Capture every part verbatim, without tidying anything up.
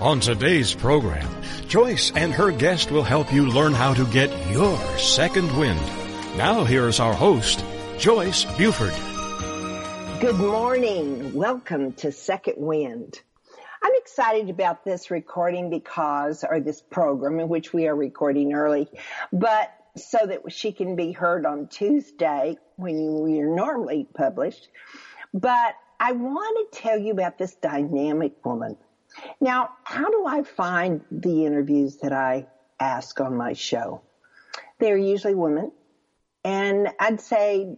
On today's program, Joyce and her guest will help you learn how to get your second wind. Now here's our host, Joyce Buford. Good morning. Welcome to Second Wind. I'm excited about this recording because, or this program in which we are recording early, but so that she can be heard on Tuesday when we are normally published. But I want to tell you about this dynamic woman. Now, how do I find the interviews that I ask on my show? They're usually women, and I'd say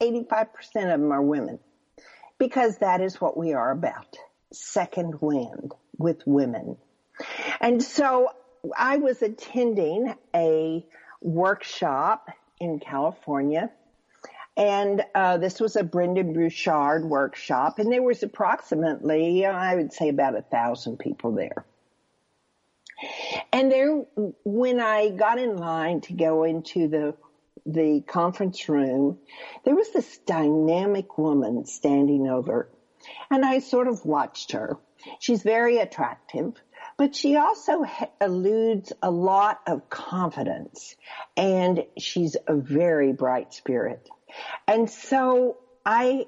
eighty-five percent of them are women, because that is what we are about, second wind with women. And so I was attending a workshop in California, and uh, this was a Brendan Burchard workshop, and there was approximately, I would say, about a thousand people there. And there, when I got in line to go into the the conference room, there was this dynamic woman standing over, and I sort of watched her. She's very attractive, but she also ha- eludes a lot of confidence, and she's a very bright spirit. And so I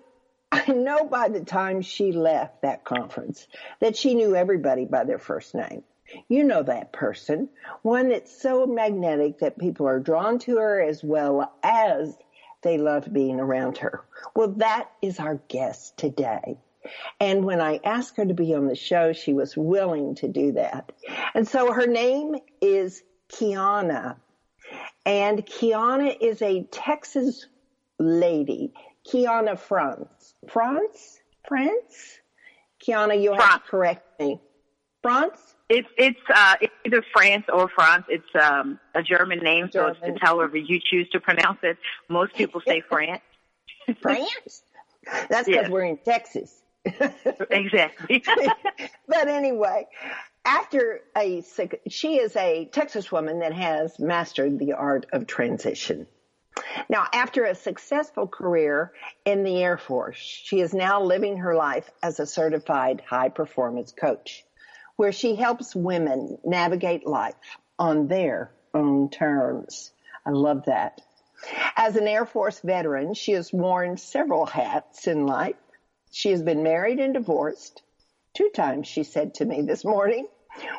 I know by the time she left that conference that she knew everybody by their first name. You know that person, one that's so magnetic that people are drawn to her as well as they love being around her. Well, that is our guest today. And when I asked her to be on the show, she was willing to do that. And so her name is Keanue. And Keanue is a Texas lady. Keanue Frantz. Frantz? Frantz? Keanue, you have to correct me. Frantz? It's it's uh, either Frantz or Frantz. It's um, a German name, German. So it's however you choose to pronounce it. Most people say Frantz. Frantz? That's because yes. We're in Texas. Exactly. But anyway, after a she is a Texas woman that has mastered the art of transition. Now, after a successful career in the Air Force, she is now living her life as a certified high-performance coach, where she helps women navigate life on their own terms. I love that. As an Air Force veteran, she has worn several hats in life. She has been married and divorced two times, she said to me this morning,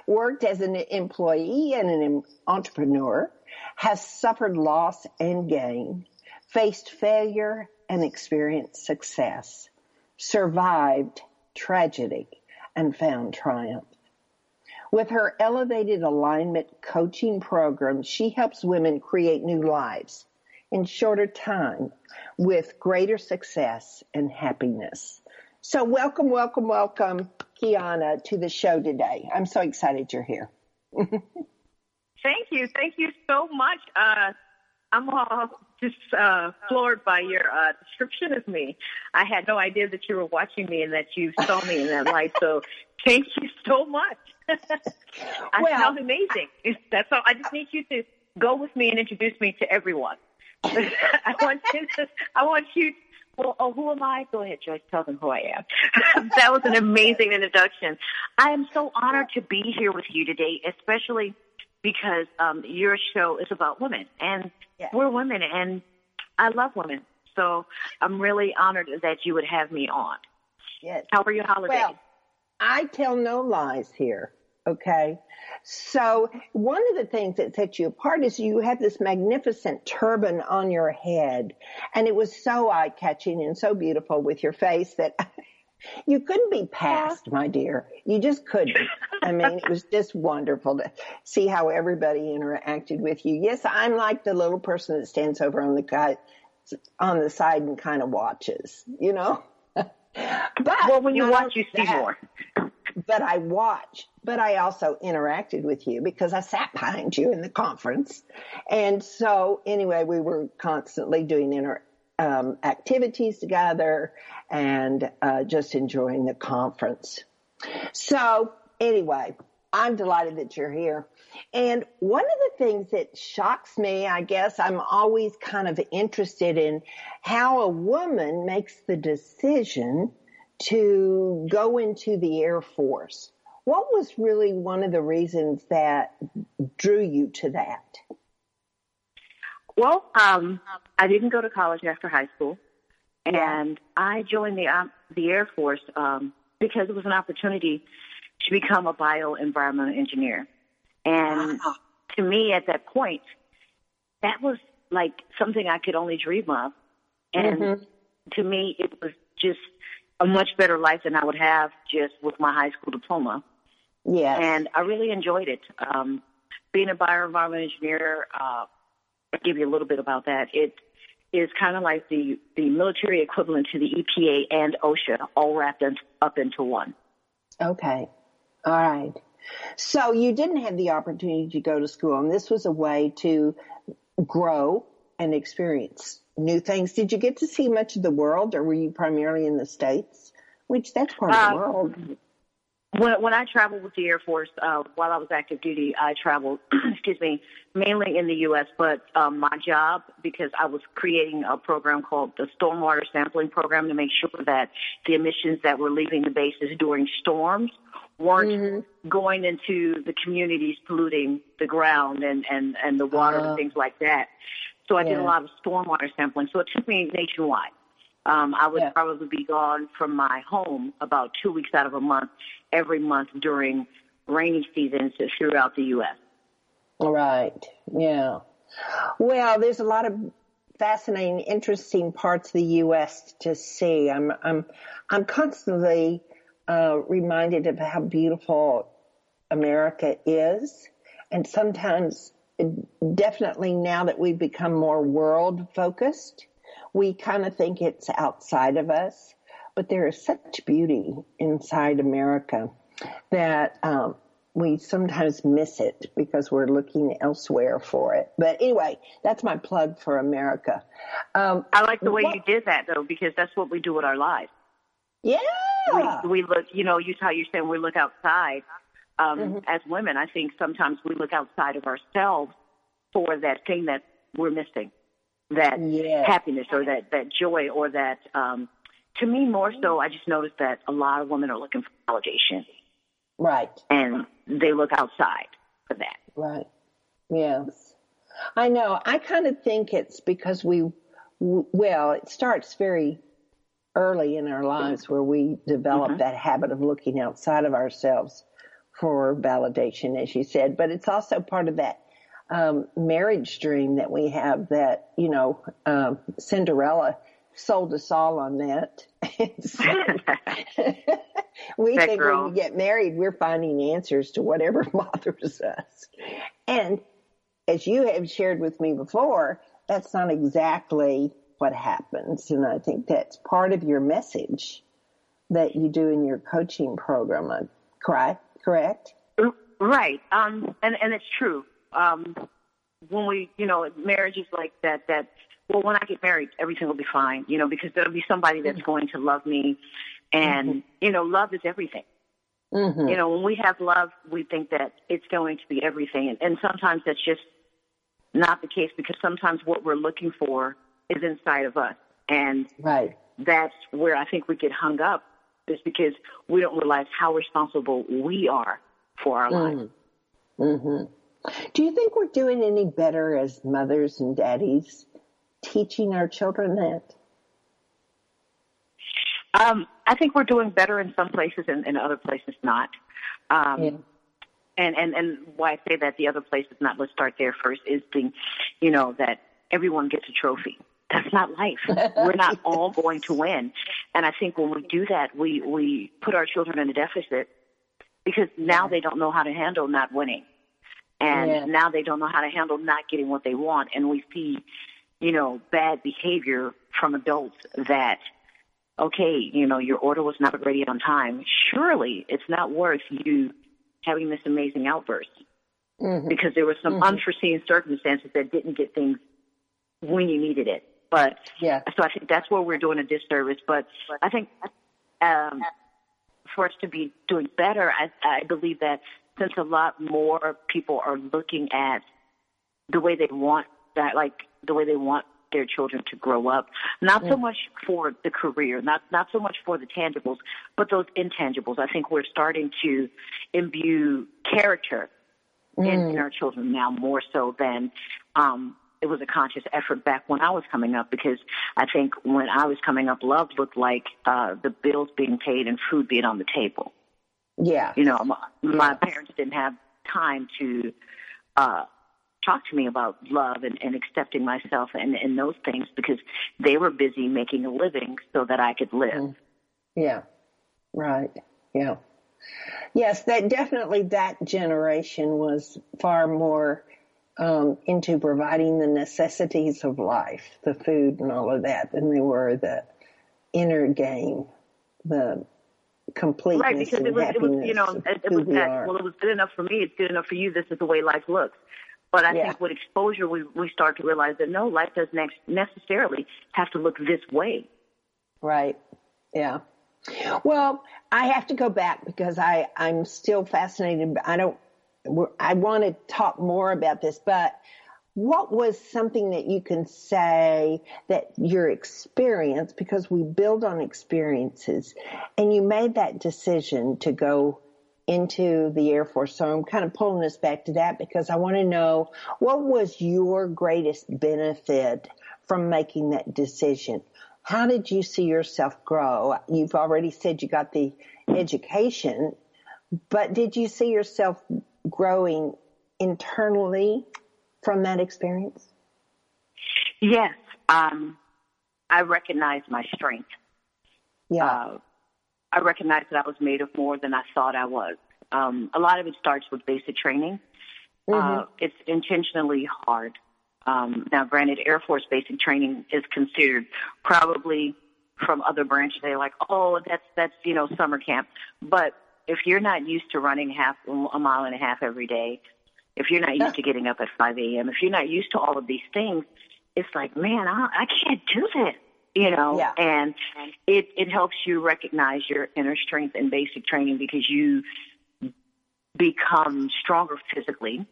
worked as an employee and an entrepreneur, has suffered loss and gain, faced failure and experienced success, survived tragedy, and found triumph. With her Elevated Alignment coaching program, she helps women create new lives in shorter time with greater success and happiness. So welcome, welcome, welcome, Keanue, to the show today. I'm so excited you're here. Thank you. Thank you so much. Uh, I'm all just uh, floored by your uh, description of me. I had no idea that you were watching me and that you saw me in that light. So thank you so much. I well, sound amazing. I, That's all. I just need you to go with me and introduce me to everyone. I want you to, I want you to, well, oh, who am I? Go ahead, Joyce. Tell them who I am. That was an amazing introduction. I am so honored to be here with you today, especially because um, your show is about women, and yeah. We're women, and I love women. So I'm really honored that you would have me on. Yes. How are your holidays? Well, I tell no lies here, okay? So one of the things that sets you apart is you have this magnificent turban on your head, and it was so eye-catching and so beautiful with your face that You couldn't be passed, my dear. You just couldn't. I mean, it was just wonderful to see how everybody interacted with you. Yes, I'm like the little person that stands over on the guy on the side and kind of watches, you know. But well, when you watch, you see that, more. But I watch, but I also interacted with you because I sat behind you in the conference. And so anyway, we were constantly doing inter um, activities together and uh, just enjoying the conference. So anyway, I'm delighted that you're here. And one of the things that shocks me, I guess I'm always kind of interested in how a woman makes the decision to go into the Air Force. What was really one of the reasons that drew you to that? Well, um, I didn't go to college after high school, and I joined the um, the Air Force um, because it was an opportunity to become a bioenvironmental engineer. And wow. to me, at that point, that was like something I could only dream of. And mm-hmm. to me, it was just a much better life than I would have just with my high school diploma. Yes. And I really enjoyed it. Um, being a bioenvironmental engineer, uh, I'll give you a little bit about that. It is kind of like the, the military equivalent to the E P A and OSHA all wrapped in, up into one. Okay. All right. So you didn't have the opportunity to go to school, and this was a way to grow and experience new things. Did you get to see much of the world, or were you primarily in the States, which that's part of the uh, world? When, when I traveled with the Air Force, uh, while I was active duty, I traveled, excuse me, mainly in the U S, but um, my job, because I was creating a program called the Stormwater Sampling Program to make sure that the emissions that were leaving the bases during storms weren't mm-hmm. going into the communities, polluting the ground and, and, and the water uh, and things like that. So I yeah. did a lot of stormwater sampling. So it took me nationwide. Um, I would yeah. probably be gone from my home about two weeks out of a month, every month during rainy seasons throughout the U S. All right. Yeah. Well, there's a lot of fascinating, interesting parts of the U S to see. I'm, I'm, I'm constantly uh, reminded of how beautiful America is, and sometimes definitely now that we've become more world focused, we kind of think it's outside of us, but there is such beauty inside America that um, we sometimes miss it because we're looking elsewhere for it. But anyway, that's my plug for America. Um, I like the way what, you did that, though, because that's what we do with our lives. Yeah. We, we look, you know, you how you're saying we look outside. Um, mm-hmm. As women, I think sometimes we look outside of ourselves for that thing that we're missing, that yes. happiness or that, that joy or that, um, to me more so, I just noticed that a lot of women are looking for validation. Right. And they look outside for that. Right. Yes. I know. I kind of think it's because we, well, it starts very early in our lives where we develop mm-hmm. that habit of looking outside of ourselves for validation, as you said, but it's also part of that um, marriage dream that we have that, you know, um, Cinderella sold us all on that. So, we that think girl. When we get married, we're finding answers to whatever bothers us. And as you have shared with me before, that's not exactly what happens. And I think that's part of your message that you do in your coaching program, correct? Correct? Right. Um, and, and it's true. Um, when we, you know, marriage is like that, that, well, when I get married, everything will be fine, you know, because there'll be somebody that's mm-hmm. going to love me. And, mm-hmm. you know, love is everything. Mm-hmm. You know, when we have love, we think that it's going to be everything. And, and sometimes that's just not the case because sometimes what we're looking for is inside of us. And right. that's where I think we get hung up. It's because we don't realize how responsible we are for our lives. Mm-hmm. Do you think we're doing any better as mothers and daddies teaching our children that? Um, I think we're doing better in some places and in other places not. Um, yeah. and, and, and why I say that the other places not, let's start there first, is the, you know, that everyone gets a trophy. that's not life. We're not all going to win. And I think when we do that, we, we put our children in a deficit because now they don't know how to handle not winning. And yeah. now they don't know how to handle not getting what they want. And we see, you know, bad behavior from adults that, okay, you know, your order was not ready on time. Surely it's not worth you having this amazing outburst mm-hmm. because there were some mm-hmm. unforeseen circumstances that didn't get things when you needed it. But yeah. so I think that's where we're doing a disservice. But I think um, for us to be doing better, I, I believe that since a lot more people are looking at the way they want that, like the way they want their children to grow up, not mm. so much for the career, not, not so much for the tangibles, but those intangibles. I think we're starting to imbue character mm. in, in our children now more so than um, it was a conscious effort back when I was coming up, because I think when I was coming up, love looked like uh, the bills being paid and food being on the table. Yeah. You know, my, my yeah. parents didn't have time to uh, talk to me about love and, and accepting myself and, and those things because they were busy making a living so that I could live. Yeah. Right. Yeah. Yes, that definitely that generation was far more um, into providing the necessities of life, the food and all of that, than they were the inner game, the completeness right, because and it was, it was, you know, it, it was that, we well, it was good enough for me. It's good enough for you. This is the way life looks. But I yeah. think with exposure, we, we start to realize that, no, life doesn't necessarily have to look this way. Right. Yeah. Well, I have to go back because I, I'm still fascinated. I don't, I want to talk more about this, but what was something that you can say that your experience, because we build on experiences, and you made that decision to go into the Air Force. So I'm kind of pulling us back to that because I want to know, what was your greatest benefit from making that decision? How did you see yourself grow? You've already said you got the education, but did you see yourself growing internally from that experience? Yes. Um, I recognize my strength. Yeah. Uh, I recognize that I was made of more than I thought I was. Um, a lot of it starts with basic training. Mm-hmm. Uh, it's intentionally hard. Um, now, granted, Air Force basic training is considered probably from other branches. They're like, oh, that's, that's, you know, summer camp. But if you're not used to running half a mile and a half every day, if you're not used to getting up at five a.m., if you're not used to all of these things, it's like, man, I, I can't do this, you know? Yeah. And it, it helps you recognize your inner strength in basic training because you become stronger physically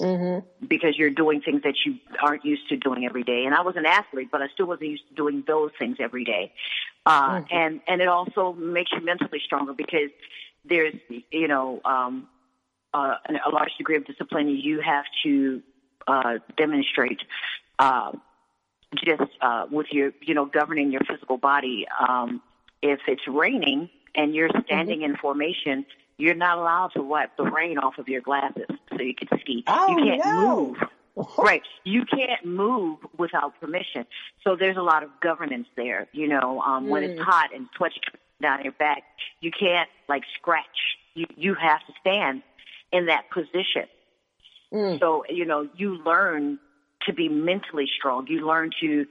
mm-hmm. because you're doing things that you aren't used to doing every day. And I was an athlete, but I still wasn't used to doing those things every day. Uh, mm-hmm. and, and it also makes you mentally stronger because there's, you know, um, Uh, a large degree of discipline, you have to uh, demonstrate uh, just uh, with your, you know, governing your physical body. Um, if it's raining and you're standing mm-hmm. in formation, you're not allowed to wipe the rain off of your glasses so you can see. Oh, you can't no. move. Right. You can't move without permission. So there's a lot of governance there. You know, um, mm. when it's hot and sweat's down your back, you can't, like, scratch. You, you have to stand in that position. Mm. So, you know, you learn to be mentally strong. You learn to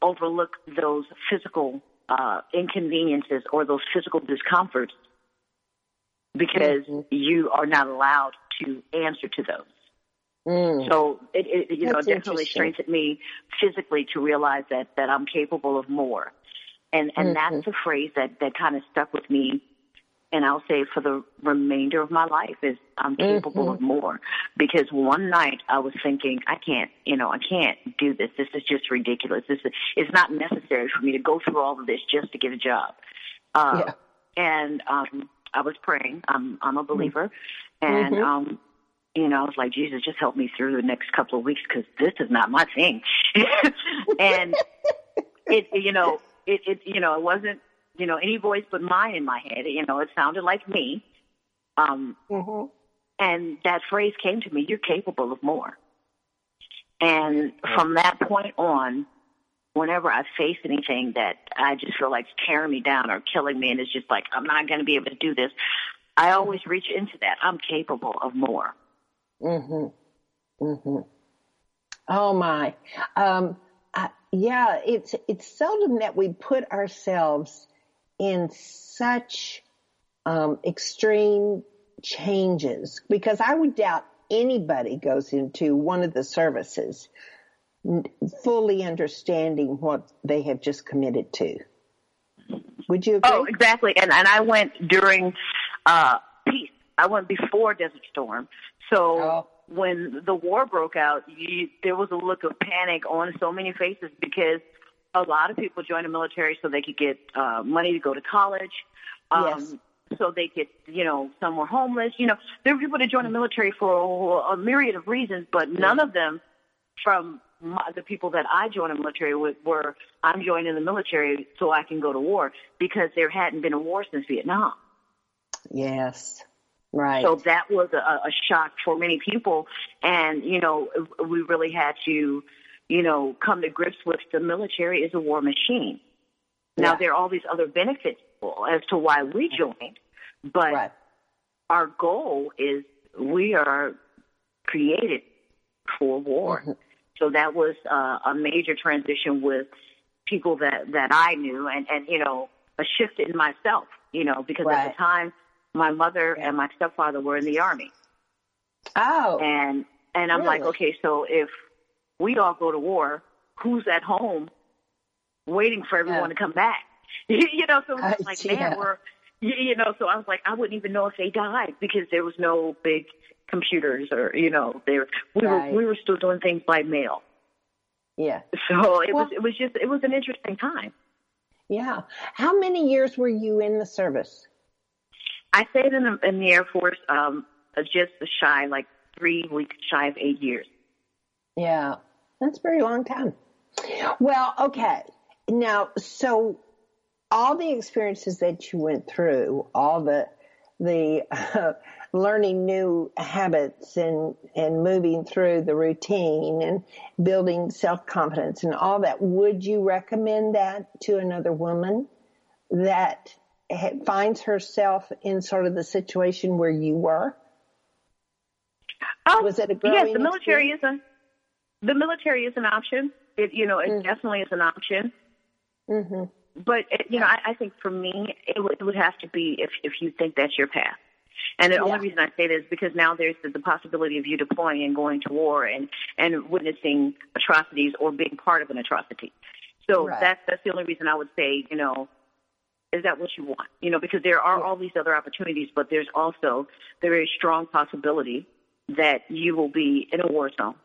overlook those physical uh, inconveniences or those physical discomforts because mm-hmm. you are not allowed to answer to those. Mm. So, it, it you That's know, definitely strengthened me physically to realize that, that I'm capable of more. And and mm-hmm. that's a phrase that, that kind of stuck with me. And I'll say for the remainder of my life is I'm capable mm-hmm. of more, because one night I was thinking, I can't, you know, I can't do this. This is just ridiculous. This is, it's not necessary for me to go through all of this just to get a job. Uh, yeah. And um, I was praying. I'm, I'm a believer. And, mm-hmm. um, you know, I was like, Jesus, just help me through the next couple of weeks because this is not my thing. And, it, you know, it, it, you know, it wasn't, you know, any voice but mine in my head, you know, it sounded like me. Um, mm-hmm. And that phrase came to me, you're capable of more. And from that point on, whenever I face anything that I just feel like tearing me down or killing me and it's just like, I'm not going to be able to do this, I always reach into that. I'm capable of more. Mm-hmm. Mm-hmm. Oh, my. Um, I, yeah, it's it's seldom that we put ourselves in such um, extreme changes, because I would doubt anybody goes into one of the services fully understanding what they have just committed to. Would you agree? Oh, exactly. And and I went during uh, peace. I went before Desert Storm. So oh. when the war broke out, you, there was a look of panic on so many faces, because a lot of people joined the military so they could get uh, money to go to college. Um, yes. So they could, you know, some were homeless. You know, there were people that joined the military for a, a myriad of reasons, but none of them from my, the people that I joined the military with were, I'm joining the military so I can go to war, because there hadn't been a war since Vietnam. Yes, right. So that was a, a shock for many people. And, you know, we really had to, you know, come to grips with the military is a war machine. Now, yeah. there are all these other benefits as to why we joined, but right. our goal is we are created for war. Mm-hmm. So that was uh, a major transition with people that, that I knew, and, and, you know, a shift in myself, you know, because right. at the time my mother yeah. and my stepfather were in the Army. Oh. And, and I'm really? like, okay, so if we all go to war, who's at home waiting for everyone yeah. to come back? You know, so it was I, like, man, yeah. we're, you know, so I was like, I wouldn't even know if they died, because there was no big computers or, you know, they were, we right. were, we were still doing things by mail. Yeah. So it well, was, it was just, it was an interesting time. Yeah. How many years were you in the service? I stayed in the, in the Air Force, um, just shy, like three weeks shy of eight years. Yeah. That's a very long time. Well, okay. Now, so all the experiences that you went through, all the the uh, learning new habits and, and moving through the routine and building self-confidence and all that, would you recommend that to another woman that finds herself in sort of the situation where you were? Oh, Was it a growing yes, the military experience? is a, the military is an option. It, you know, it mm-hmm. definitely is an option. Mm-hmm. But, you know, I, I think for me, it would, it would have to be if, if you think that's your path. And the yeah. only reason I say that is because now there's the, the possibility of you deploying and going to war and, and witnessing atrocities or being part of an atrocity. So right. that's, that's the only reason I would say, you know, is that what you want? You know, because there are yeah. all these other opportunities, but there's also the very strong possibility that you will be in a war zone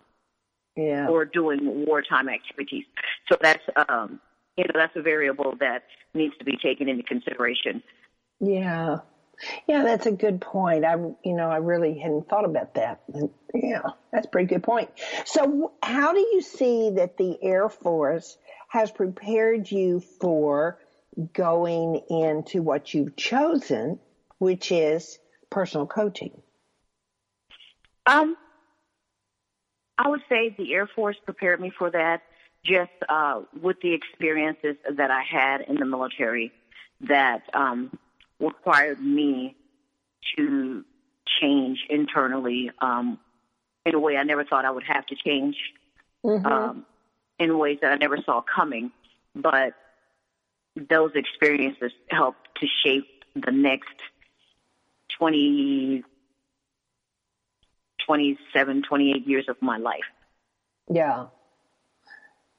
yeah. or doing wartime activities. So that's um, – you know, that's a variable that needs to be taken into consideration. Yeah. Yeah, that's a good point. I, you know, I really hadn't thought about that. Yeah, that's a pretty good point. So how do you see that the Air Force has prepared you for going into what you've chosen, which is personal coaching? Um, I would say the Air Force prepared me for that. Just uh, with the experiences that I had in the military that um, required me to change internally um, in a way I never thought I would have to change, mm-hmm. um, in ways that I never saw coming. But those experiences helped to shape the next twenty, twenty-seven, twenty-eight years of my life. Yeah.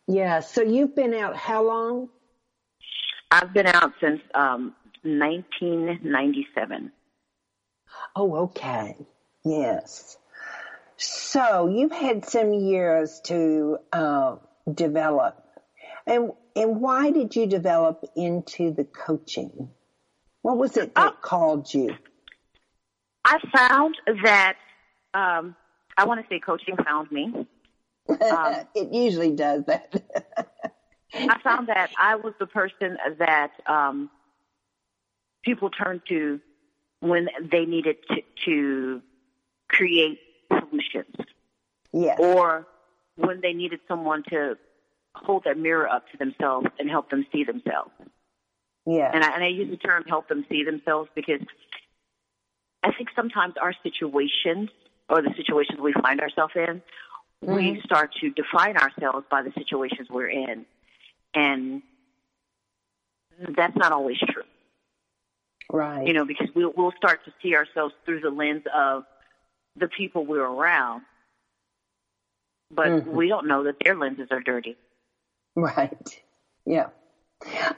Yeah, so you've been out how long? I've been out since um, nineteen ninety-seven. Oh, okay. Yes. So you've had some years to uh, develop. And and why did you develop into the coaching? What was it that uh, called you? I found that, um, I want to say coaching found me. Um, it usually does that. I found that I was the person that um, people turned to when they needed to, to create solutions. Yes. Or when they needed someone to hold that mirror up to themselves and help them see themselves. Yeah. And I, and I use the term help them see themselves because I think sometimes our situations or the situations we find ourselves in, mm-hmm. we start to define ourselves by the situations we're in. And that's not always true. Right. You know, because we, we'll start to see ourselves through the lens of the people we're around. But mm-hmm. we don't know that their lenses are dirty. Right. Yeah.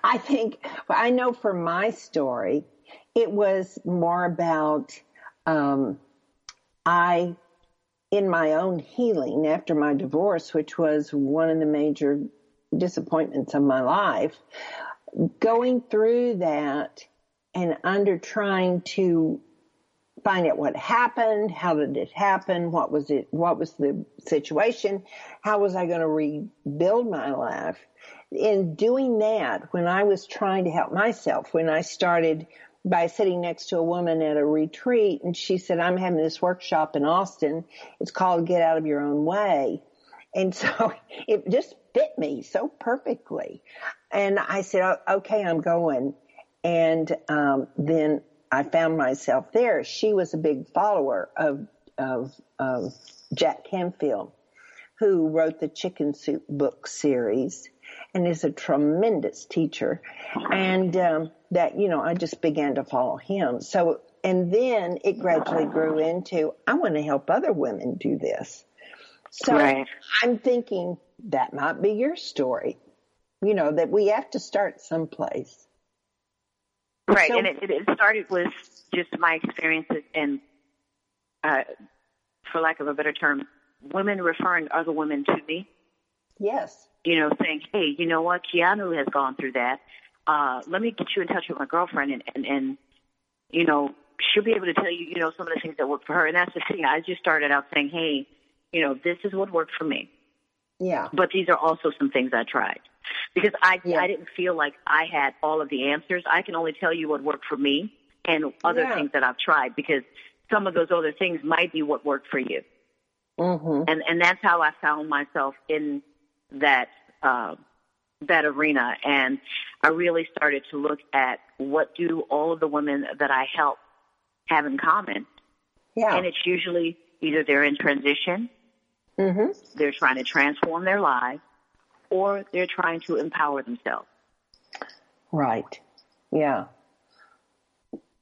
I think, I know for my story, it was more about um, I, in my own healing after my divorce, which was one of the major disappointments of my life, going through that and under trying to find out what happened, how did it happen, what was it, what was the situation, how was I going to rebuild my life. In doing that, when I was trying to help myself, when I started by sitting next to a woman at a retreat, and she said, I'm having this workshop in Austin. It's called Get Out of Your Own Way. And so it just fit me so perfectly. And I said, oh, okay, I'm going. And um, then I found myself there. She was a big follower of, of, of Jack Canfield, who wrote the Chicken Soup book series and is a tremendous teacher. And um, that, you know, I just began to follow him. So, and then it gradually grew into, I want to help other women do this. So right. I'm thinking that might be your story, you know, that we have to start someplace. Right, so, and it, it started with just my experiences and, uh, for lack of a better term, women referring other women to me. Yes. You know, saying, hey, you know what, Keanue has gone through that. Uh, let me get you in touch with my girlfriend, and, and, and, you know, she'll be able to tell you, you know, some of the things that worked for her. And that's the thing. I just started out saying, hey, you know, this is what worked for me. Yeah. But these are also some things I tried. Because I, yeah. I didn't feel like I had all of the answers. I can only tell you what worked for me and other yeah. things that I've tried, because some of those other things might be what worked for you. Mm-hmm. And and that's how I found myself in that uh, that arena. And I really started to look at what do all of the women that I help have in common. Yeah. And it's usually either they're in transition, mm-hmm. they're trying to transform their lives, or they're trying to empower themselves. Right. Yeah.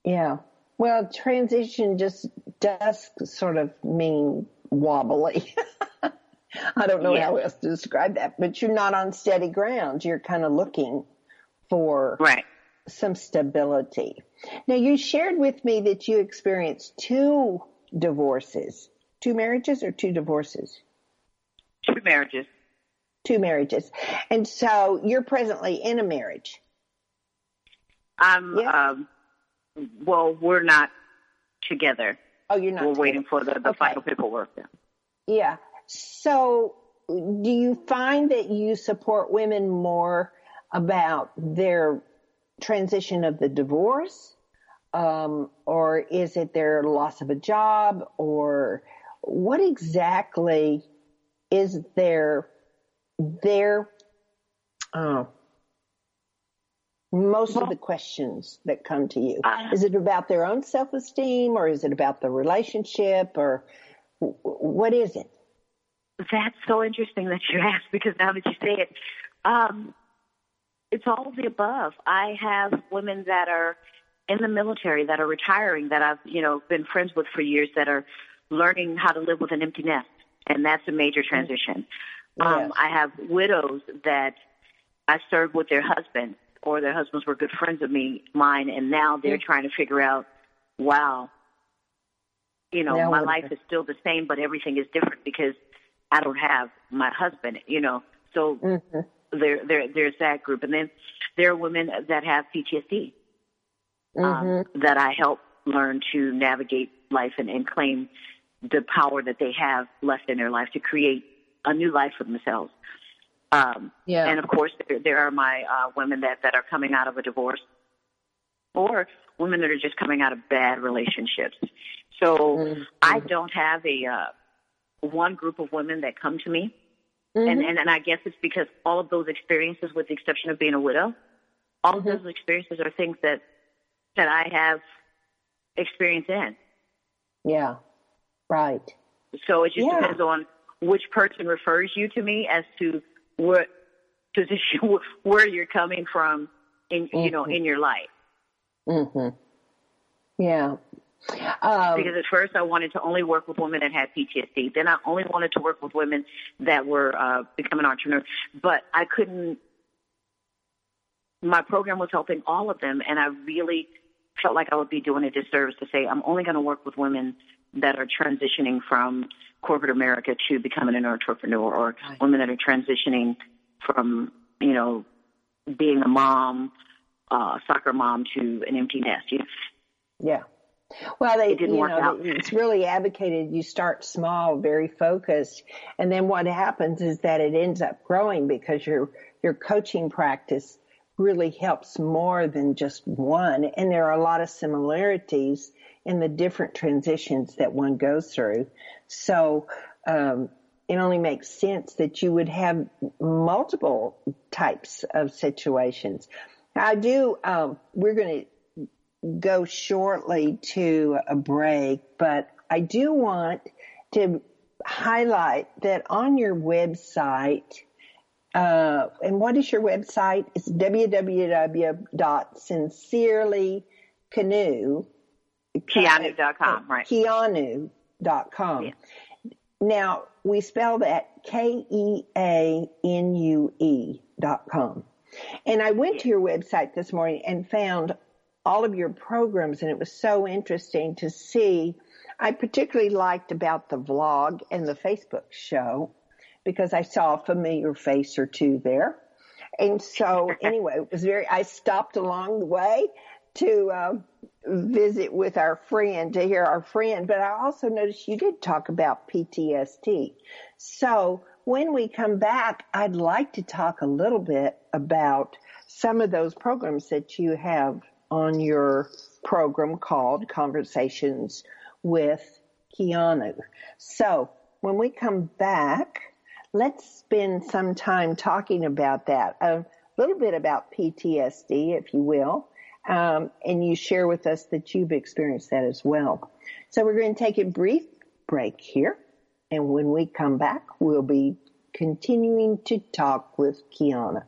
Yeah. Well, transition just does sort of mean wobbly. I don't know yeah. how else to describe that, but you're not on steady ground. You're kind of looking for right. some stability. Now, you shared with me that you experienced two divorces, two marriages or two divorces? Two marriages. Two marriages. And so you're presently in a marriage. I'm, yeah. um, well, we're not together. Oh, you're not We're together. waiting for the, the okay. final paperwork. Yeah. So do you find that you support women more about their transition of the divorce? Um, or is it their loss of a job? Or what exactly is their... They're uh, most well, of the questions that come to you. Uh, is it about their own self-esteem, or is it about the relationship, or w- what is it? That's so interesting that you asked, because now that you say it, um, it's all of the above. I have women that are in the military, that are retiring, that I've you know been friends with for years, that are learning how to live with an empty nest, and that's a major transition. Mm-hmm. Um, yes. I have widows that I served with their husband, or their husbands were good friends of me, mine, and now they're mm-hmm. trying to figure out, wow, you know, now my life is still the same, but everything is different because I don't have my husband, you know. So mm-hmm. there, there, there's that group. And then there are women that have P T S D mm-hmm. um, that I help learn to navigate life and, and claim the power that they have left in their life to create a new life for themselves. Um, yeah. And, of course, there, there are my uh, women that, that are coming out of a divorce, or women that are just coming out of bad relationships. So mm-hmm. I don't have a uh, one group of women that come to me. Mm-hmm. And, and and I guess it's because all of those experiences, with the exception of being a widow, all mm-hmm. of those experiences are things that that I have experience in. Yeah, right. So it just yeah. depends on which person refers you to me as to what position, where you're coming from in mm-hmm. you know in your life. Mm-hmm. Yeah. Um, because at first I wanted to only work with women that had P T S D. Then I only wanted to work with women that were uh, becoming entrepreneurs. But I couldn't. My program was helping all of them, and I really felt like I would be doing a disservice to say I'm only going to work with women that are transitioning from corporate America to becoming an entrepreneur, or right. women that are transitioning from, you know, being a mom, uh, soccer mom, to an empty nest. You know? Yeah. Well, they, it didn't you work know, out. It's really advocated you start small, very focused, and then what happens is that it ends up growing because your your coaching practice really helps more than just one, and there are a lot of similarities in the different transitions that one goes through. So um, it only makes sense that you would have multiple types of situations. I do, um, we're going to go shortly to a break, but I do want to highlight that on your website, uh, and what is your website? It's w w w dot sincerely keanue dot com. Keanue dot com, right. Keanue dot com. Yeah. Now, we spell that K E A N U E dot com. And I went yeah. to your website this morning and found all of your programs, and it was so interesting to see. I particularly liked about the vlog and the Facebook show because I saw a familiar face or two there. And so anyway, it was very, I stopped along the way to uh, visit with our friend, to hear our friend, but I also noticed you did talk about P T S D. So when we come back, I'd like to talk a little bit about some of those programs that you have on your program called Conversations with Keanue. So when we come back, let's spend some time talking about that, a little bit about P T S D, if you will, um, and you share with us that you've experienced that as well. So we're going to take a brief break here, and when we come back, we'll be continuing to talk with Keanue.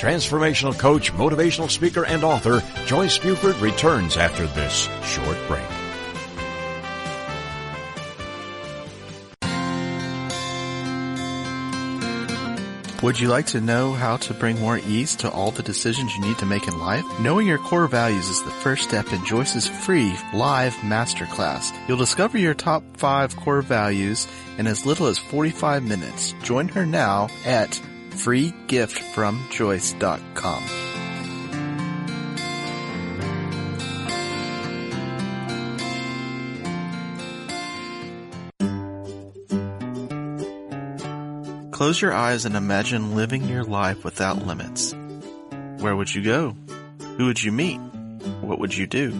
Transformational coach, motivational speaker, and author Joyce Buford returns after this short break. Would you like to know how to bring more ease to all the decisions you need to make in life? Knowing your core values is the first step in Joyce's free live masterclass. You'll discover your top five core values in as little as forty-five minutes. Join her now at free gift from joyce dot com. Close your eyes and imagine living your life without limits. Where would you go? Who would you meet? What would you do?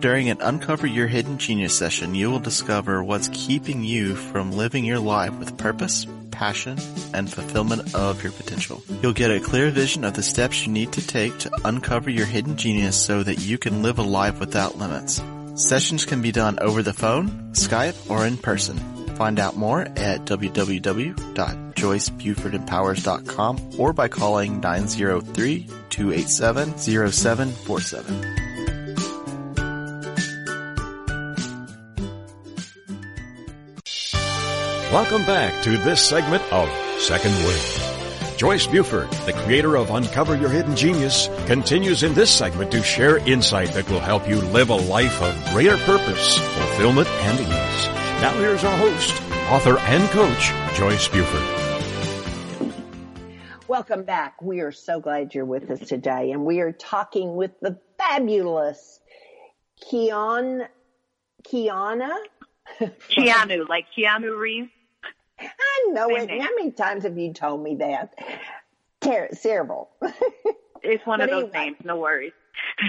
During an Uncover Your Hidden Genius session, you will discover what's keeping you from living your life with purpose, passion, and fulfillment of your potential. You'll get a clear vision of the steps you need to take to uncover your hidden genius so that you can live a life without limits. Sessions can be done over the phone, Skype, or in person. Find out more at w w w dot joyce buford empowers dot com or by calling nine oh three, two eight seven, oh seven four seven. Welcome back to this segment of Second Wind. Joyce Buford, the creator of Uncover Your Hidden Genius, continues in this segment to share insight that will help you live a life of greater purpose, fulfillment, and ease. Now here's our host, author, and coach, Joyce Buford. Welcome back. We are so glad you're with us today, and we are talking with the fabulous Keanue. Keanue, like Keanue Reeves. I know it. How many times have you told me that? Ter- terrible. It's one but of those anyway, names. No worries.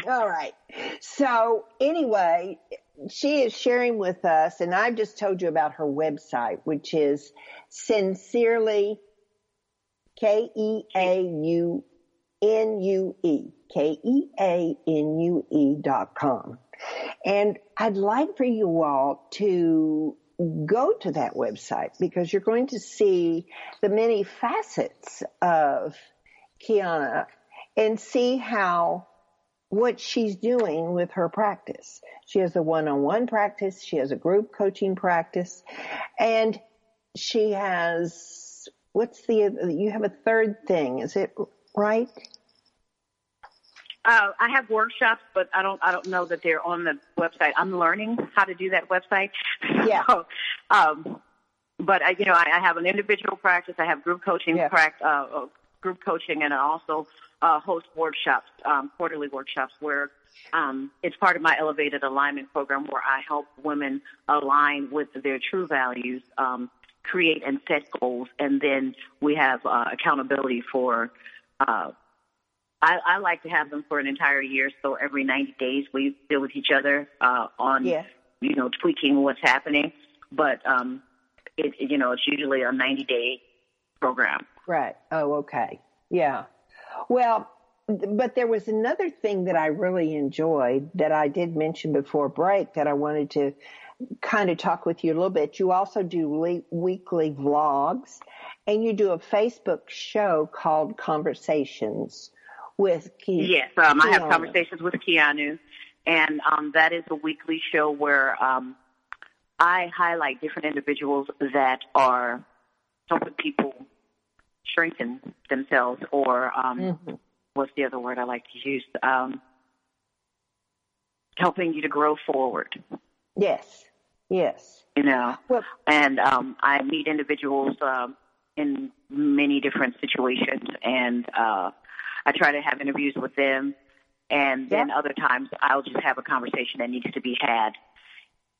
All right. So anyway, she is sharing with us, and I've just told you about her website, which is Sincerely, K E A U N U E, K E A N U E dot com. And I'd like for you all to go to that website because you're going to see the many facets of Keanue and see how what she's doing with her practice. She has a one-on-one practice. She has a group coaching practice. And she has, what's the, you have a third thing. Is it right? Uh, I have workshops, but I don't. I don't know that they're on the website. I'm learning how to do that website. Yeah. So, um, but I, you know, I, I have an individual practice. I have group coaching, yeah. practice, uh, group coaching, and I also uh, host workshops, um, quarterly workshops, where um, it's part of my Elevated Alignment program, where I help women align with their true values, um, create and set goals, and then we have uh, accountability for. Uh, I, I like to have them for an entire year, so every ninety days we deal with each other uh, on, yeah. you know, tweaking what's happening. But, um, it, you know, it's usually a ninety-day program. Right. Oh, okay. Yeah. Well, but there was another thing that I really enjoyed that I did mention before break that I wanted to kind of talk with you a little bit. You also do le- weekly vlogs, and you do a Facebook show called Conversations with Keanue. Yes, um, I have Conversations with Keanue, and um, that is a weekly show where um, I highlight different individuals that are helping people strengthen themselves, or um, mm-hmm. what's the other word I like to use? Um, helping you to grow forward. Yes, yes. You know, well, and um, I meet individuals uh, in many different situations, and uh, I try to have interviews with them, and then yeah. other times I'll just have a conversation that needs to be had,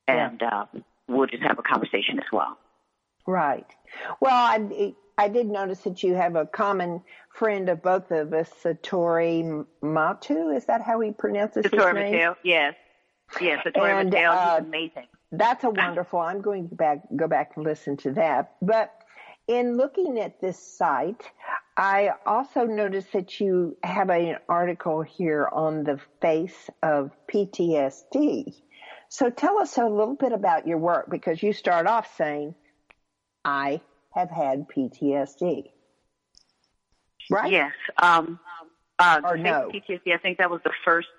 and yeah. uh, we'll just have a conversation as well. Right. Well, I, I did notice that you have a common friend of both of us, Satori Matu. Is that how he pronounces his name? Satori Matu, yes. Yes, Satori Matu. Uh, He's amazing. That's a wonderful. I'm going to back, go back and listen to that. But in looking at this site, I also noticed that you have an article here on the face of P T S D. So tell us a little bit about your work, because you start off saying, I have had P T S D, right? Yes. Um, uh, or no. P T S D, I think that was the first,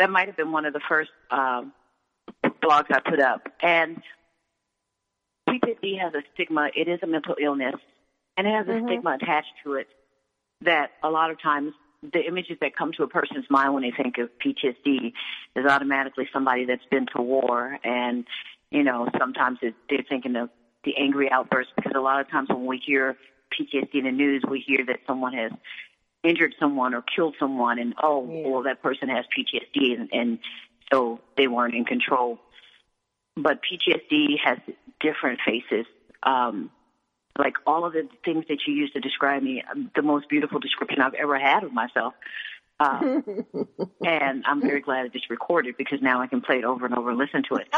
that might have been one of the first um, blogs I put up. And P T S D has a stigma. It is a mental illness. And it has a mm-hmm. stigma attached to it that a lot of times the images that come to a person's mind when they think of P T S D is automatically somebody that's been to war. And, you know, sometimes it, they're thinking of the angry outburst, because a lot of times when we hear P T S D in the news, we hear that someone has injured someone or killed someone, and, oh, yeah. well, that person has P T S D, and, and so they weren't in control. But P T S D has different faces. Um Like all of the things that you used to describe me, the most beautiful description I've ever had of myself. Um, and I'm very glad that it's recorded, because now I can play it over and over and listen to it.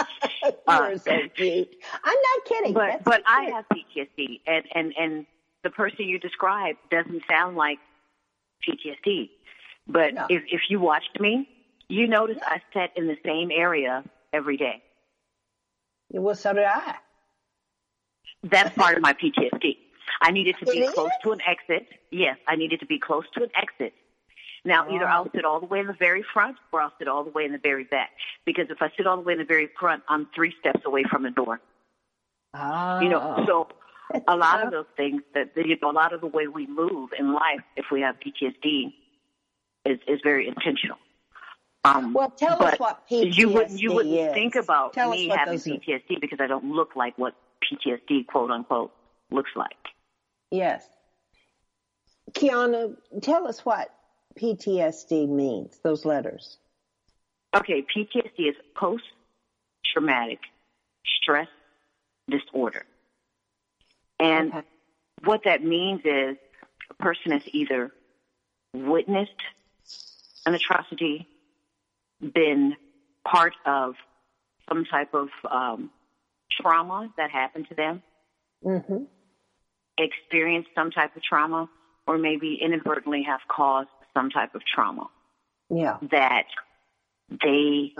You're uh, so cute. I'm not kidding. But, That's but I have P T S D, and, and, and the person you described doesn't sound like P T S D. But no. if, if you watched me, you notice yeah. I sat in the same area every day. Well, so did I. That's part of my P T S D. I needed to be Is close it? to an exit. Yes, I needed to be close to an exit. Now, either I'll sit all the way in the very front, or I'll sit all the way in the very back. Because if I sit all the way in the very front, I'm three steps away from the door. Oh. You know, so a lot of those things, that you know, a lot of the way we move in life, if we have P T S D, is, is very intentional. Um, well, tell us what P T S D you wouldn't, you wouldn't is. think about tell me having P T S D are. because I don't look like what P T S D, quote unquote, looks like. Yes. Keanue, tell us what P T S D means, those letters. Okay, P T S D is post-traumatic stress disorder. And okay. what that means is a person has either witnessed an atrocity been part of some type of um, trauma that happened to them, mm-hmm. experienced some type of trauma, or maybe inadvertently have caused some type of trauma yeah. that they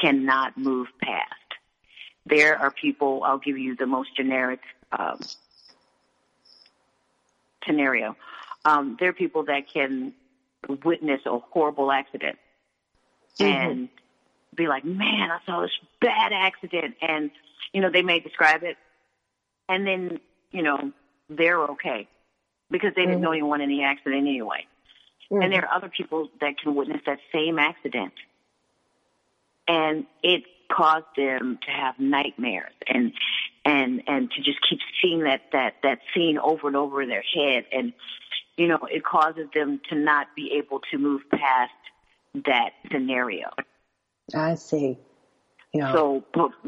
cannot move past. There are people, I'll give you the most generic um, scenario. Um, there are people that can witness a horrible accident mm-hmm. and be like, man, I saw this bad accident. And, you know, they may describe it. And then, you know, they're okay because they mm-hmm. didn't know anyone in the accident anyway. Mm-hmm. And there are other people that can witness that same accident. And it caused them to have nightmares and and and to just keep seeing that, that, that scene over and over in their head. And, you know, it causes them to not be able to move past that scenario. I see. Yeah. So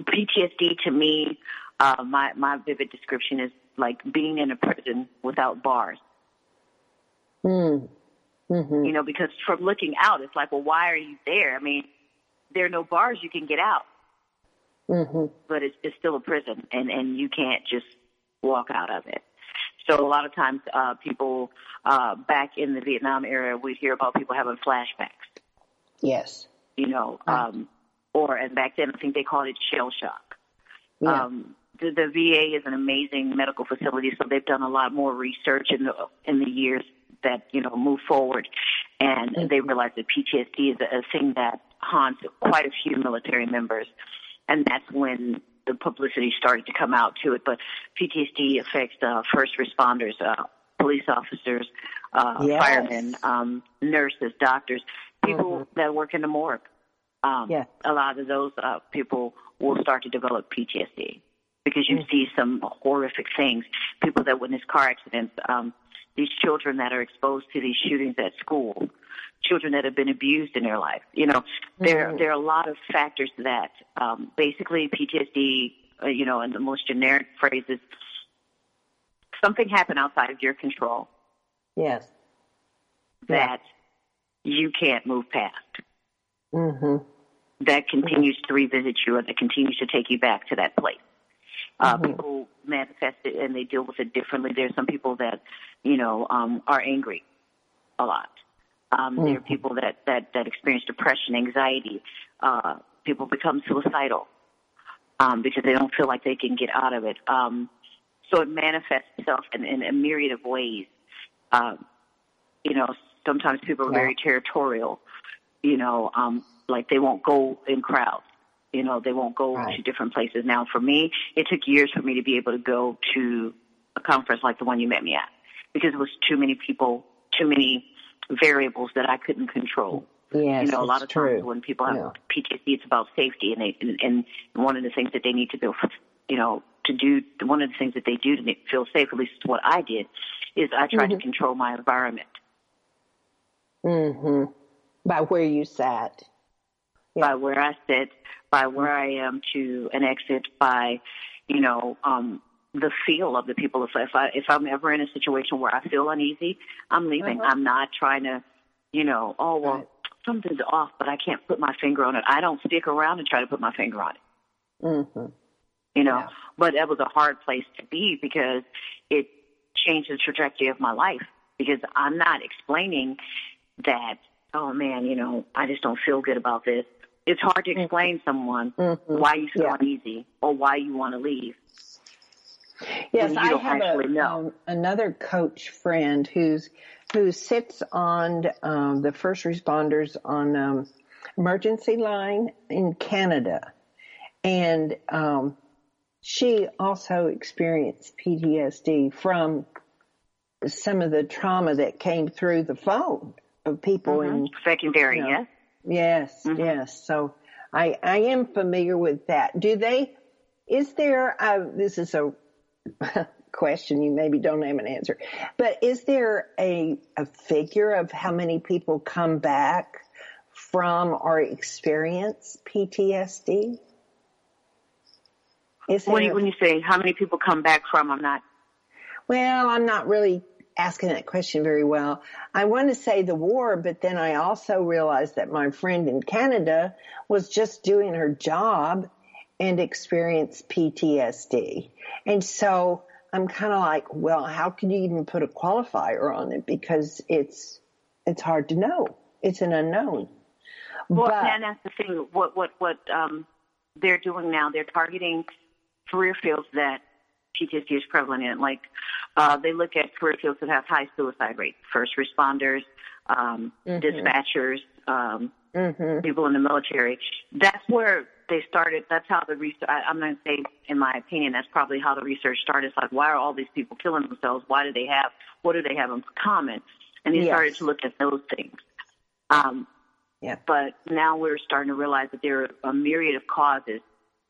P T S D to me, uh, my, my vivid description is like being in a prison without bars. Mm. Mm-hmm. You know, because from looking out, it's like, well, why are you there? I mean, there are no bars you can get out, mm-hmm. but it's, it's still a prison, and, and you can't just walk out of it. So a lot of times uh, people uh, back in the Vietnam era, we'd hear about people having flashbacks. Yes. You know, um, or and back then I think they called it shell shock. Yeah. Um, the, the V A is an amazing medical facility, so they've done a lot more research in the, in the years that, you know, move forward, and mm-hmm. they realized that P T S D is a, a thing that haunts quite a few military members, and that's when the publicity started to come out to it. But P T S D affects uh, first responders, uh, police officers, uh, yes. firemen, um, nurses, doctors, people mm-hmm. that work in the morgue. Um, yes. A lot of those uh, people will start to develop P T S D because you mm-hmm. see some horrific things. People that witness car accidents, um, these children that are exposed to these shootings at school, children that have been abused in their life. You know, there mm-hmm. there are a lot of factors that um, basically P T S D, uh, you know, in the most generic phrases, something happened outside of your control. Yes. That yeah. you can't move past. Mm-hmm. That continues mm-hmm. to revisit you, or that continues to take you back to that place. Uh, mm-hmm. People manifest it and they deal with it differently. There are some people that, you know, um, are angry a lot. Um, mm-hmm. There are people that, that, that experience depression, anxiety. Uh, people become suicidal um, because they don't feel like they can get out of it. Um, so it manifests itself in, in a myriad of ways. Um, you know, sometimes people are yeah. very territorial, you know, um, like they won't go in crowds. You know, they won't go right. to different places. Now, for me, it took years for me to be able to go to a conference like the one you met me at because it was too many people, too many variables that I couldn't control. Yes, you know, a lot of true. times when people have yeah. P T S D, it's about safety, and, they, and and one of the things that they need to do, you know, to do one of the things that they do to feel safe, at least what I did, is I tried mm-hmm. to control my environment. Mm-hmm. By where you sat. Yeah. By where I sit, by where I am to an exit, by, you know, um, the feel of the people. If, if, I, if I'm ever in a situation where I feel uneasy, I'm leaving. Uh-huh. I'm not trying to, you know, oh, well, right. something's off, but I can't put my finger on it. I don't stick around and try to put my finger on it, mm-hmm. you know. Yeah. But that was a hard place to be because it changed the trajectory of my life because I'm not explaining that, oh, man, you know, I just don't feel good about this. It's hard to explain to someone mm-hmm. why you feel yeah. uneasy or why you want to leave. Yes, I have a, um, another coach friend who's who sits on um, the first responders on um, emergency line in Canada, and um, she also experienced P T S D from some of the trauma that came through the phone of people mm-hmm. in secondary, you know, yes. Yes, mm-hmm. yes. So I I am familiar with that. Do they, is there, a, this is a question you maybe don't have an answer, but is there a, a figure of how many people come back from or experience P T S D? Is what do you, when you say how many people come back from, I'm not. Well, I'm not really asking that question very well. I want to say the war, but then I also realized that my friend in Canada was just doing her job and experienced P T S D. And so I'm kind of like, well, how can you even put a qualifier on it? Because it's it's hard to know. It's an unknown. Well, but, and that's the thing. What what what um, they're doing now, they're targeting career fields that P T S D is prevalent in. Like uh, they look at career fields that have high suicide rates, first responders, um, mm-hmm. dispatchers, um, mm-hmm. people in the military. That's where they started. That's how the research, I, I'm going to say, in my opinion, that's probably how the research started. It's like, why are all these people killing themselves? Why do they have, what do they have in common? And they yes. started to look at those things. Um, yeah. But now we're starting to realize that there are a myriad of causes,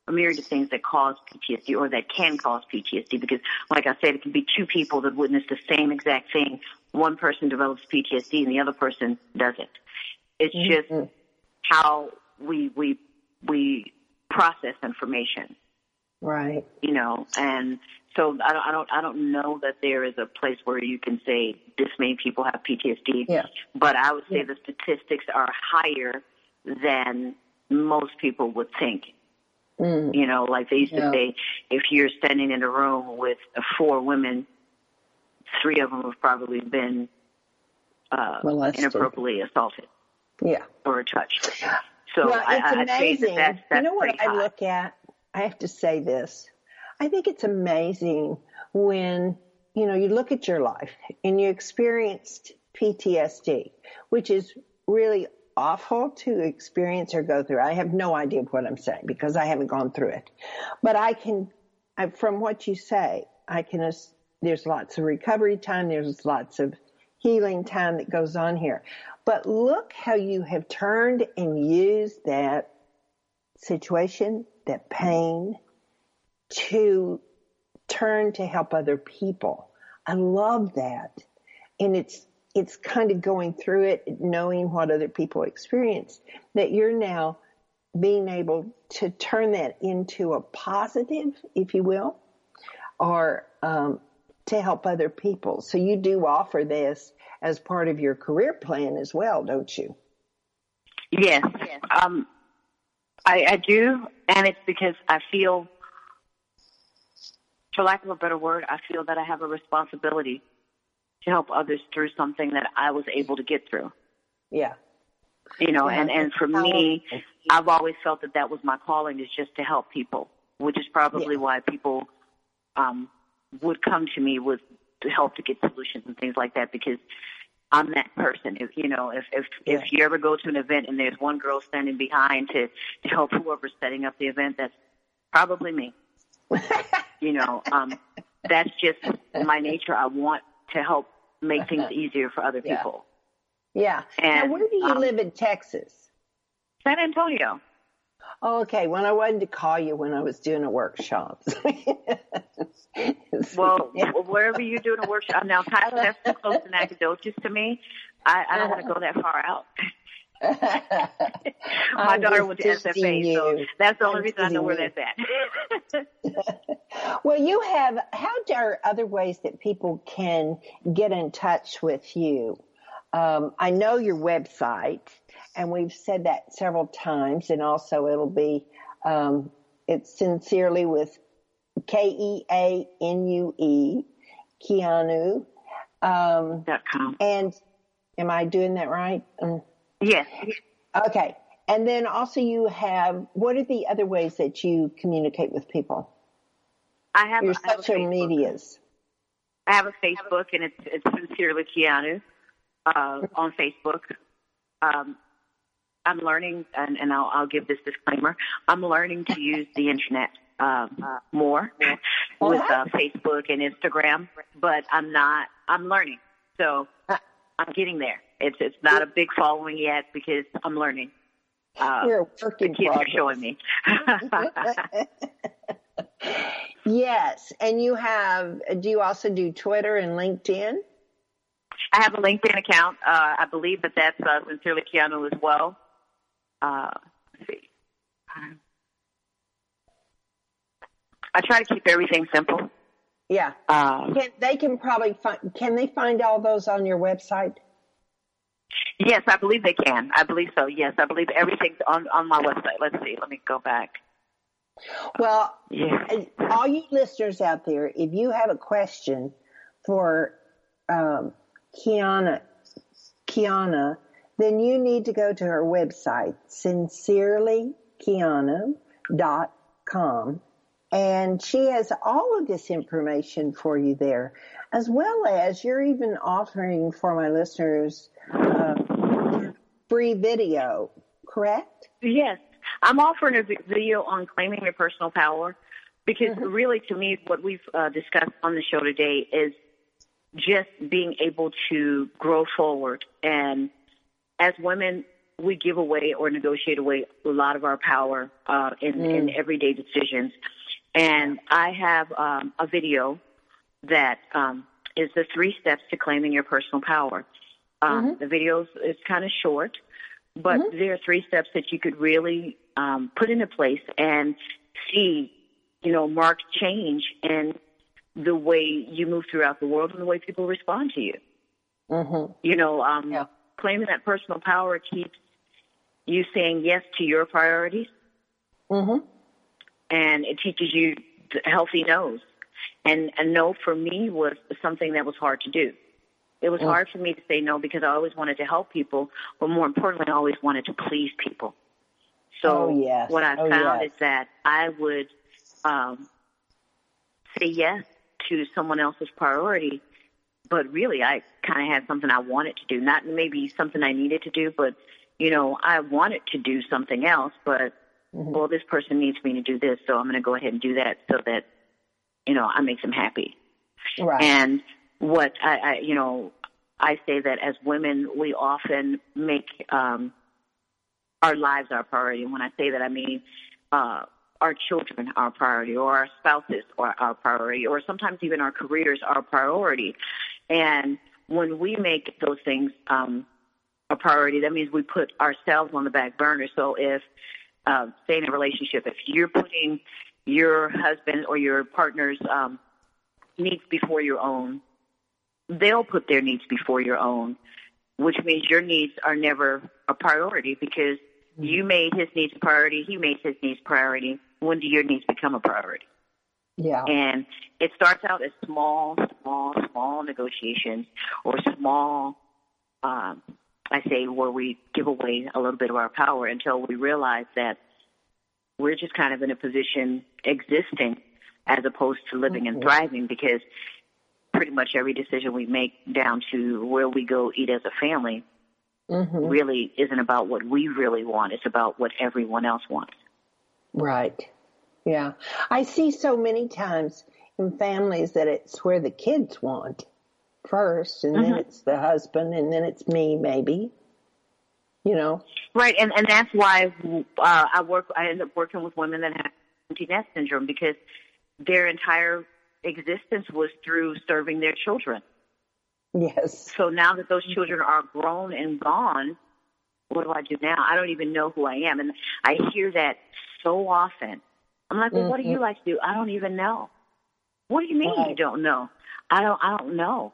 a myriad of things that cause P T S D or that can cause P T S D, because, like I said, it can be two people that witness the same exact thing. One person develops P T S D and the other person doesn't. It's mm-hmm. just how we we we process information, right? You know, and so I don't I don't I don't know that there is a place where you can say this many people have P T S D. Yeah. But I would say yeah. the statistics are higher than most people would think. Mm. You know, like they used yeah. to say, if you're standing in a room with four women, three of them have probably been uh, inappropriately assaulted, yeah, or touched. So well, I, it's I, amazing. I that that's, that's you know what high. I look at? I have to say this. I think it's amazing when you know you look at your life and you experienced P T S D, which is really awful to experience or go through. I have no idea what I'm saying because I haven't gone through it. But I can, I, from what you say, I can, there's lots of recovery time. There's lots of healing time that goes on here. But look how you have turned and used that situation, that pain, to turn to help other people. I love that. And it's It's kind of going through it, knowing what other people experience, that you're now being able to turn that into a positive, if you will, or um, to help other people. So you do offer this as part of your career plan as well, don't you? Yes, yes. Um, I, I do, and it's because I feel, for lack of a better word, I feel that I have a responsibility to help others through something that I was able to get through. Yeah. You know, yeah, and, and for me, I've always felt that that was my calling, is just to help people, which is probably yeah. why people um, would come to me with to help to get solutions and things like that, because I'm that person. If, you know, if if, yeah. if you ever go to an event and there's one girl standing behind to, to help whoever's setting up the event, that's probably me. You know, um, that's just my nature. I want to help make things easier for other people. Yeah. yeah. And now, where do you um, live in Texas? San Antonio. Oh, okay. When I wanted to call you when I was doing a workshop. Well, yeah. wherever you're doing a workshop. Now, that's too close to Nacogdoches to me. I, I don't want to go that far out. My I'm daughter went to S F A, you. So that's the only I'm reason I know where you. That's at. Well, you have, how are other ways that people can get in touch with you? Um, I know your website, and we've said that several times, and also it'll be, um, it's sincerely with K E A N U E, Keanue. Um, dot com. And am I doing that right? Um, Yes. Okay. And then also you have, what are the other ways that you communicate with people? I have your I social have medias. I have a Facebook, and it's, it's Sincerely Keanue uh, on Facebook. Um, I'm learning, and, and I'll, I'll give this disclaimer, I'm learning to use the internet um, uh, more well, with uh, Facebook and Instagram, but I'm not, I'm learning. So I'm getting there. It's it's not a big following yet because I'm learning. Uh, You're a work in progress. The kids are showing me. Yes, and you have. Do you also do Twitter and LinkedIn? I have a LinkedIn account. Uh, I believe that that's uh, Sincerely Keanue as well. Uh, let's see. I try to keep everything simple. Yeah. Um, can, they can probably find, can they find all those on your website? Yes, I believe they can. I believe so. Yes, I believe everything's on, on my website. Let's see. Let me go back. Well, yeah. All you listeners out there, if you have a question for um, Keanue, Keanue, then you need to go to her website, sincerely keanue dot com, and she has all of this information for you there, as well as you're even offering for my listeners uh, free video, correct? Yes. I'm offering a video on claiming your personal power because mm-hmm. really to me what we've uh, discussed on the show today is just being able to grow forward. And as women, we give away or negotiate away a lot of our power uh, in, mm. in everyday decisions. And I have um, a video that um, is the three steps to claiming your personal power. Um, mm-hmm. The video is kind of short, but mm-hmm. there are three steps that you could really um, put into place and see, you know, marked change in the way you move throughout the world and the way people respond to you. Mm-hmm. You know, um, yeah. claiming that personal power keeps you saying yes to your priorities. Mm-hmm. And it teaches you healthy no's. And a no for me was something that was hard to do. It was hard for me to say no because I always wanted to help people, but more importantly, I always wanted to please people. So oh, yes. what I oh, found yes. is that I would um, say yes to someone else's priority, but really I kind of had something I wanted to do, not maybe something I needed to do, but, you know, I wanted to do something else, but, mm-hmm. well, this person needs me to do this, so I'm going to go ahead and do that so that, you know, I make them happy. Right. And what I, I, you know, I say that as women, we often make um, our lives our priority. And when I say that, I mean uh, our children are our priority, or our spouses are our priority, or sometimes even our careers are our priority. And when we make those things um, a priority, that means we put ourselves on the back burner. So if, uh, say, in a relationship, if you're putting your husband or your partner's um, needs before your own, they'll put their needs before your own, which means your needs are never a priority because you made his needs a priority, he made his needs priority. When do your needs become a priority? Yeah. And it starts out as small, small, small negotiations or small, um, I say, where we give away a little bit of our power until we realize that we're just kind of in a position existing as opposed to living mm-hmm. and thriving because pretty much every decision we make down to where we go eat as a family mm-hmm. really isn't about what we really want. It's about what everyone else wants. Right. Yeah. I see so many times in families that it's where the kids want first, and mm-hmm. then it's the husband, and then it's me maybe, you know. Right. And, and that's why uh, I work. I end up working with women that have empty nest syndrome because their entire existence was through serving their children. Yes. So now that those children are grown and gone, what do I do now? I don't even know who I am. And I hear that so often. I'm like, well, mm-hmm. what do you like to do? I don't even know. What do you mean right. you don't know? I don't, I don't know.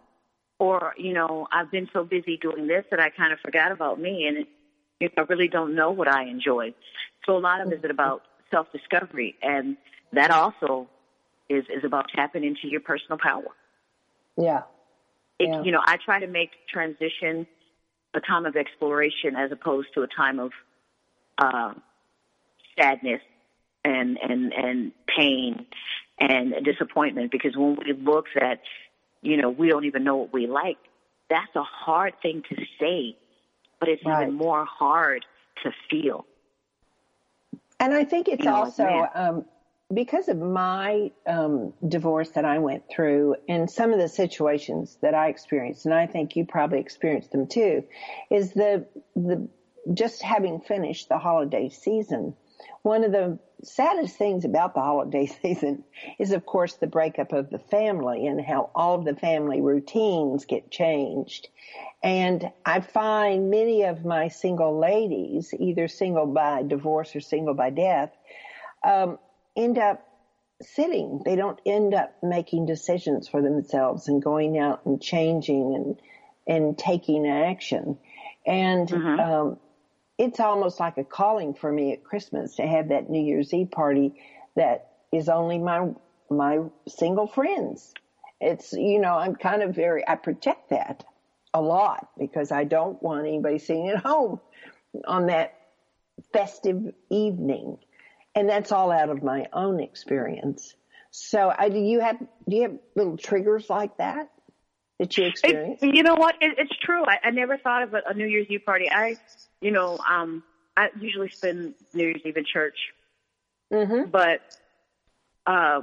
Or, you know, I've been so busy doing this that I kind of forgot about me, and you know, I really don't know what I enjoy. So a lot of it is about self-discovery, and that also is, is about tapping into your personal power. Yeah. It, yeah. You know, I try to make transition a time of exploration as opposed to a time of uh, sadness and, and, and pain and disappointment, because when we look at, you know, we don't even know what we like, that's a hard thing to say, but it's right. even more hard to feel. And I think it's you know, also... Like, man, um, because of my um, divorce that I went through and some of the situations that I experienced, and I think you probably experienced them too, is the the just having finished the holiday season. One of the saddest things about the holiday season is, of course, the breakup of the family and how all of the family routines get changed. And I find many of my single ladies, either single by divorce or single by death, um, end up sitting. They don't end up making decisions for themselves and going out and changing and and taking action. And mm-hmm. um, it's almost like a calling for me at Christmas to have that New Year's Eve party that is only my my single friends. It's, you know, I'm kind of very, I protect that a lot because I don't want anybody sitting at home on that festive evening. And that's all out of my own experience. So I, do you have, do you have little triggers like that that you experience? It, you know what? It, it's true. I, I never thought of a, a New Year's Eve party. I, you know, um, I usually spend New Year's Eve in church, mm-hmm. but, uh,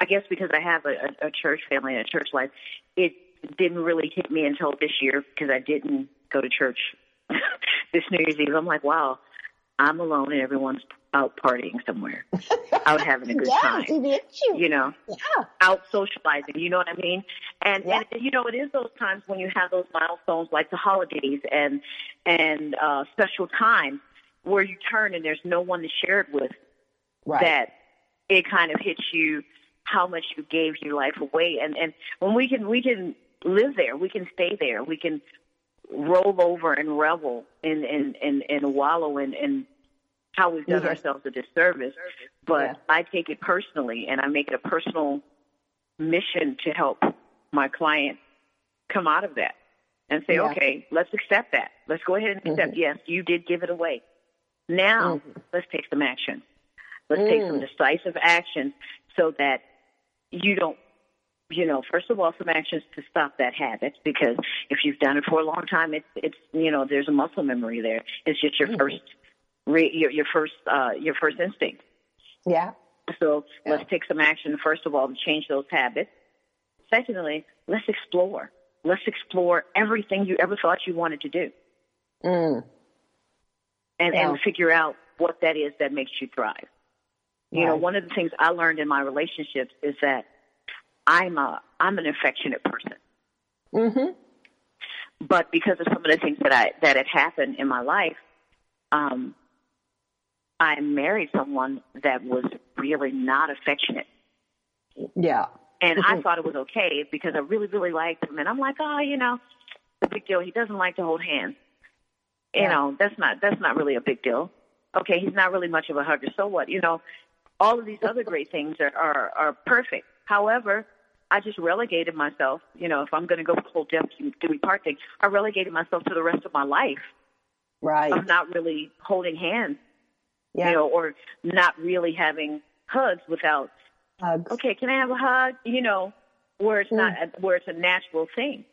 I guess because I have a, a church family and a church life, it didn't really hit me until this year because I didn't go to church this New Year's Eve. I'm like, wow, I'm alone and everyone's out partying somewhere, out having a good yeah, time, you? you know, yeah. out socializing, you know what I mean? And, yeah. and, you know, it is those times when you have those milestones like the holidays and, and uh, special times where you turn and there's no one to share it with, right. that it kind of hits you how much you gave your life away. And, and when we can, we can live there, we can stay there, we can roll over and revel and, and, and, and wallow in, in how we've done mm-hmm. ourselves a disservice. But yeah. I take it personally and I make it a personal mission to help my client come out of that and say, yeah. okay, let's accept that. Let's go ahead and accept, mm-hmm. yes, you did give it away. Now mm-hmm. let's take some action. Let's mm. take some decisive action so that you don't, you know, first of all, some actions to stop that habit, because if you've done it for a long time, it's, it's, you know, there's a muscle memory there. It's just your mm. first, re, your, your first, uh, your first instinct. Yeah. So yeah. let's take some action, first of all, to change those habits. Secondly, let's explore. Let's explore everything you ever thought you wanted to do. Mm. And, yeah. and figure out what that is that makes you thrive. You know, one of the things I learned in my relationships is that I'm a I'm an affectionate person. Mm-hmm. But because of some of the things that I that had happened in my life, um, I married someone that was really not affectionate. Yeah. And mm-hmm. I thought it was okay because I really, really liked him. And I'm like, oh, you know, it's a big deal. He doesn't like to hold hands. You yeah. know, that's not that's not really a big deal. Okay, he's not really much of a hugger. So what? You know, all of these other great things are, are, are perfect. However, I just relegated myself, you know, if I'm going to go full depth and doing part thing, I relegated myself to the rest of my life. Right. I'm not really holding hands, yeah. you know, or not really having hugs without, hugs. okay, can I have a hug? You know, where it's mm. not, a, where it's a natural thing.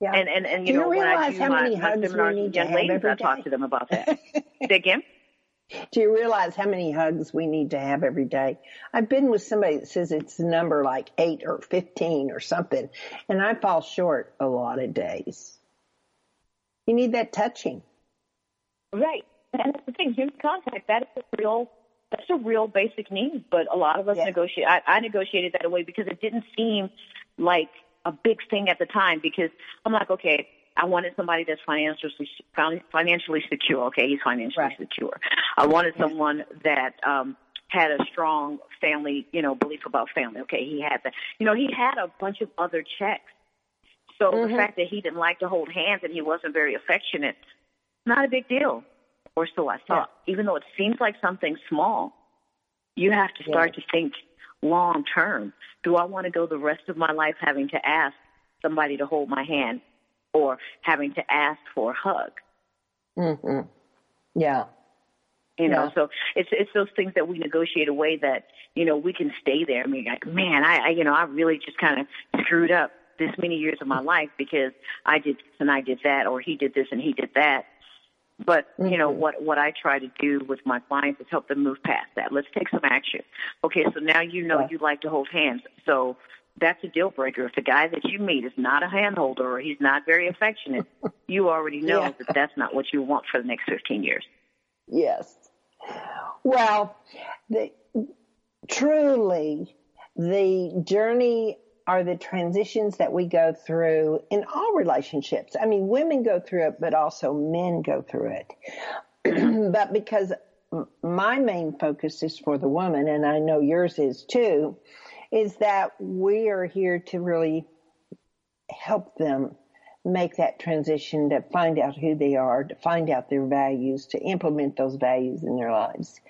Yeah. And, and, and you, you know, when I do how my, many my hugs seminars with young ladies, I talk to them about that. Again? Do you realize how many hugs we need to have every day? I've been with somebody that says it's a number like eight or fifteen or something, and I fall short a lot of days. You need that touching. Right. And that's the thing, human contact, that is a real, that's a real basic need, but a lot of us yeah. negotiate. I, I negotiated that away because it didn't seem like a big thing at the time, because I'm like, okay, I wanted somebody that's financially financially secure. Okay, he's financially right. secure. I wanted someone that um, had a strong family, you know, belief about family. Okay, he had that. You know, he had a bunch of other checks. So mm-hmm. the fact that he didn't like to hold hands and he wasn't very affectionate, not a big deal, or so I thought. Yeah. Even though it seems like something small, you have to start yeah. to think long term. Do I want to go the rest of my life having to ask somebody to hold my hand? Or having to ask for a hug. Mm-hmm. Yeah. You know, yeah. so it's it's those things that we negotiate away that, you know, we can stay there. I mean, like, man, I, I you know, I really just kind of screwed up this many years of my life because I did this and I did that, or he did this and he did that. But, mm-hmm. you know, what, what I try to do with my clients is help them move past that. Let's take some action. Okay, so now you know yeah. you like to hold hands. So that's a deal breaker. If the guy that you meet is not a handholder or he's not very affectionate, you already know yeah. that that's not what you want for the next fifteen years. Yes. Well, the, truly, the journey are the transitions that we go through in all relationships. I mean, women go through it, but also men go through it. But because my main focus is for the woman, and I know yours is too, is that we are here to really help them make that transition, to find out who they are, to find out their values, to implement those values in their lives.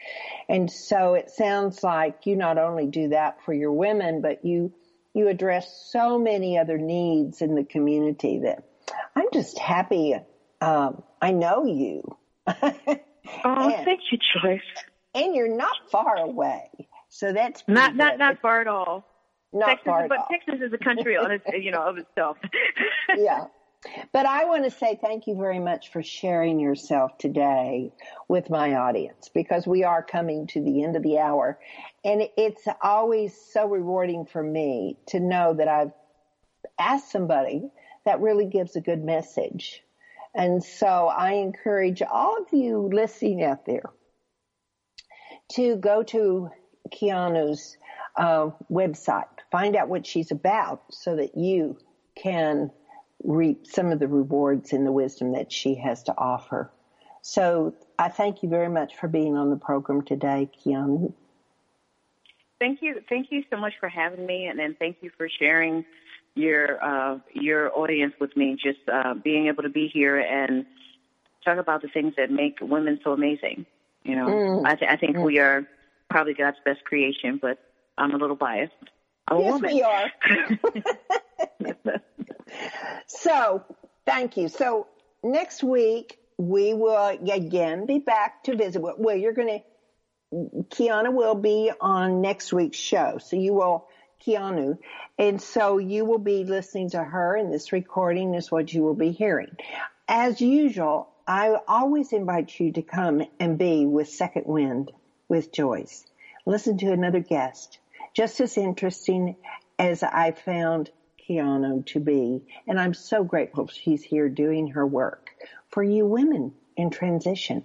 And so it sounds like you not only do that for your women, but you you address so many other needs in the community that I'm just happy um, I know you. Oh, and, thank you, Joyce. And you're not far away. So that's not good. not not far at all. Not Texas, far at but all. Texas is a country on its, you know, of itself. Yeah. But I want to say thank you very much for sharing yourself today with my audience, because we are coming to the end of the hour. And it's always so rewarding for me to know that I've asked somebody that really gives a good message. And so I encourage all of you listening out there to go to Keanue's uh, website, find out what she's about so that you can reap some of the rewards and the wisdom that she has to offer. So I thank you very much for being on the program today, Keanue. Thank you. Thank you so much for having me, and, and thank you for sharing your uh, your audience with me, just uh, being able to be here and talk about the things that make women so amazing. You know, mm. I, th- I think mm. we are probably God's best creation, but I'm a little biased. A yes, woman. We are. So, thank you. So, next week, we will again be back to visit. Well, you're going to, Keanue will be on next week's show. So, you will, Keanue, and so you will be listening to her, and this recording is what you will be hearing. As usual, I always invite you to come and be with Second Wind with Joyce. Listen to another guest, just as interesting as I found Keanue to be. And I'm so grateful she's here doing her work for you women in transition,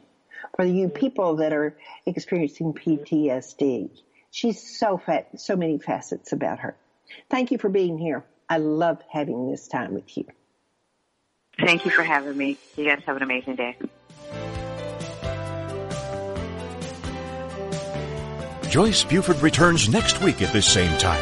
for you people that are experiencing P T S D. She's so fat, so many facets about her. Thank you for being here. I love having this time with you. Thank you for having me. You guys have an amazing day. Joyce Buford returns next week at this same time